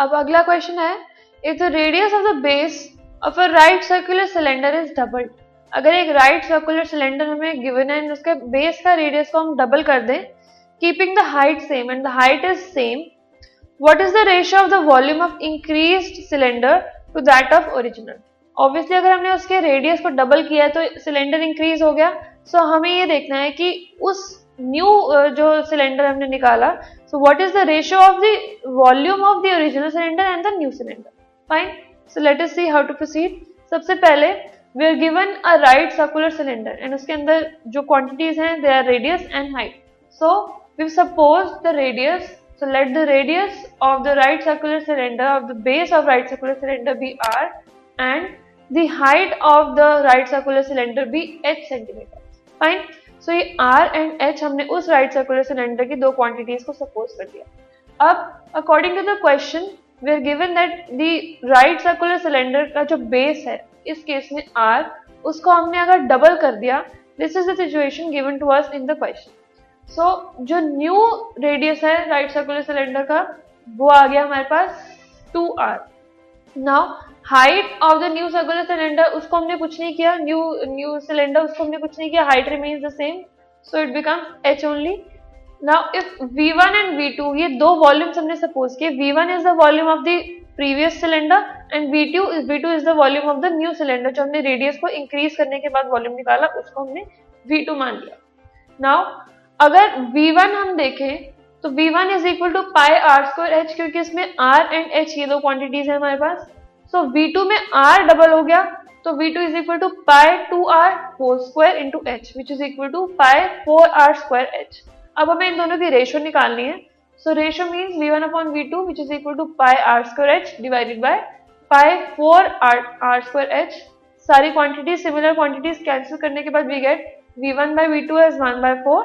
अब अगला क्वेश्चन है, if the radius of the base of a right circular cylinder is doubled, अगर एक राइट सर्कुलर सिलेंडर हमें गिवन है एंड उसके बेस का रेडियस को हम डबल कर दें, keeping the height same and the height is same, what is the ratio of the volume of increased cylinder to that of original. Obviously अगर हमने उसके रेडियस को डबल किया है तो सिलेंडर इंक्रीज हो गया, सो हमें ये देखना है कि उस न्यू जो सिलेंडर हमने निकाला, so what is the ratio of the volume of the original cylinder and the new cylinder. Fine, so let us see how to proceed. सबसे पहले we are given a right circular cylinder and उसके अंदर जो quantities हैं they are radius and height. So we suppose the radius, so let the radius of the right circular cylinder of the base of right circular cylinder B are and the height of the right circular cylinder be h centimeter. Fine, so ये r and h हमने उस right circular cylinder की दो quantities को suppose कर दिया। अब according to the question we are given that the right circular cylinder का जो base है इस case में r, उसको हमने अगर double कर दिया, this is the situation given to us in the question. So जो new radius है right circular cylinder का वो आ गया हमारे पास 2r. Now height of the new circular cylinder उसको हमने कुछ नहीं किया, न्यू सिलेंडर उसको हमने कुछ नहीं किया, height remains the same, so it becomes h only. Now if v1 and v2, ये दो वॉल्यूम्स हमने सपोज किए, v1 is the volume of the previous cylinder and v2 is the volume of the new cylinder, जो हमने radius को increase करने के बाद वॉल्यूम निकाला उसको हमने v2 मान लिया। नाउ अगर v1 हम देखें तो v1 is equal to pi r square h, क्योंकि इसमें r एंड h ये दो क्वांटिटीज है हमारे पास, तो v2 में r डबल हो गया, तो v2 is equal to pi 2r whole square into h which is equal to pi 4r square h। अब हमें इन दोनों की रेशो निकालनी है, so ratio means v1 upon v2 which is equal to pi r square h divided by pi 4r square h। सारी quantities similar quantities cancel करने के बाद we get v1 by v2 as 1/4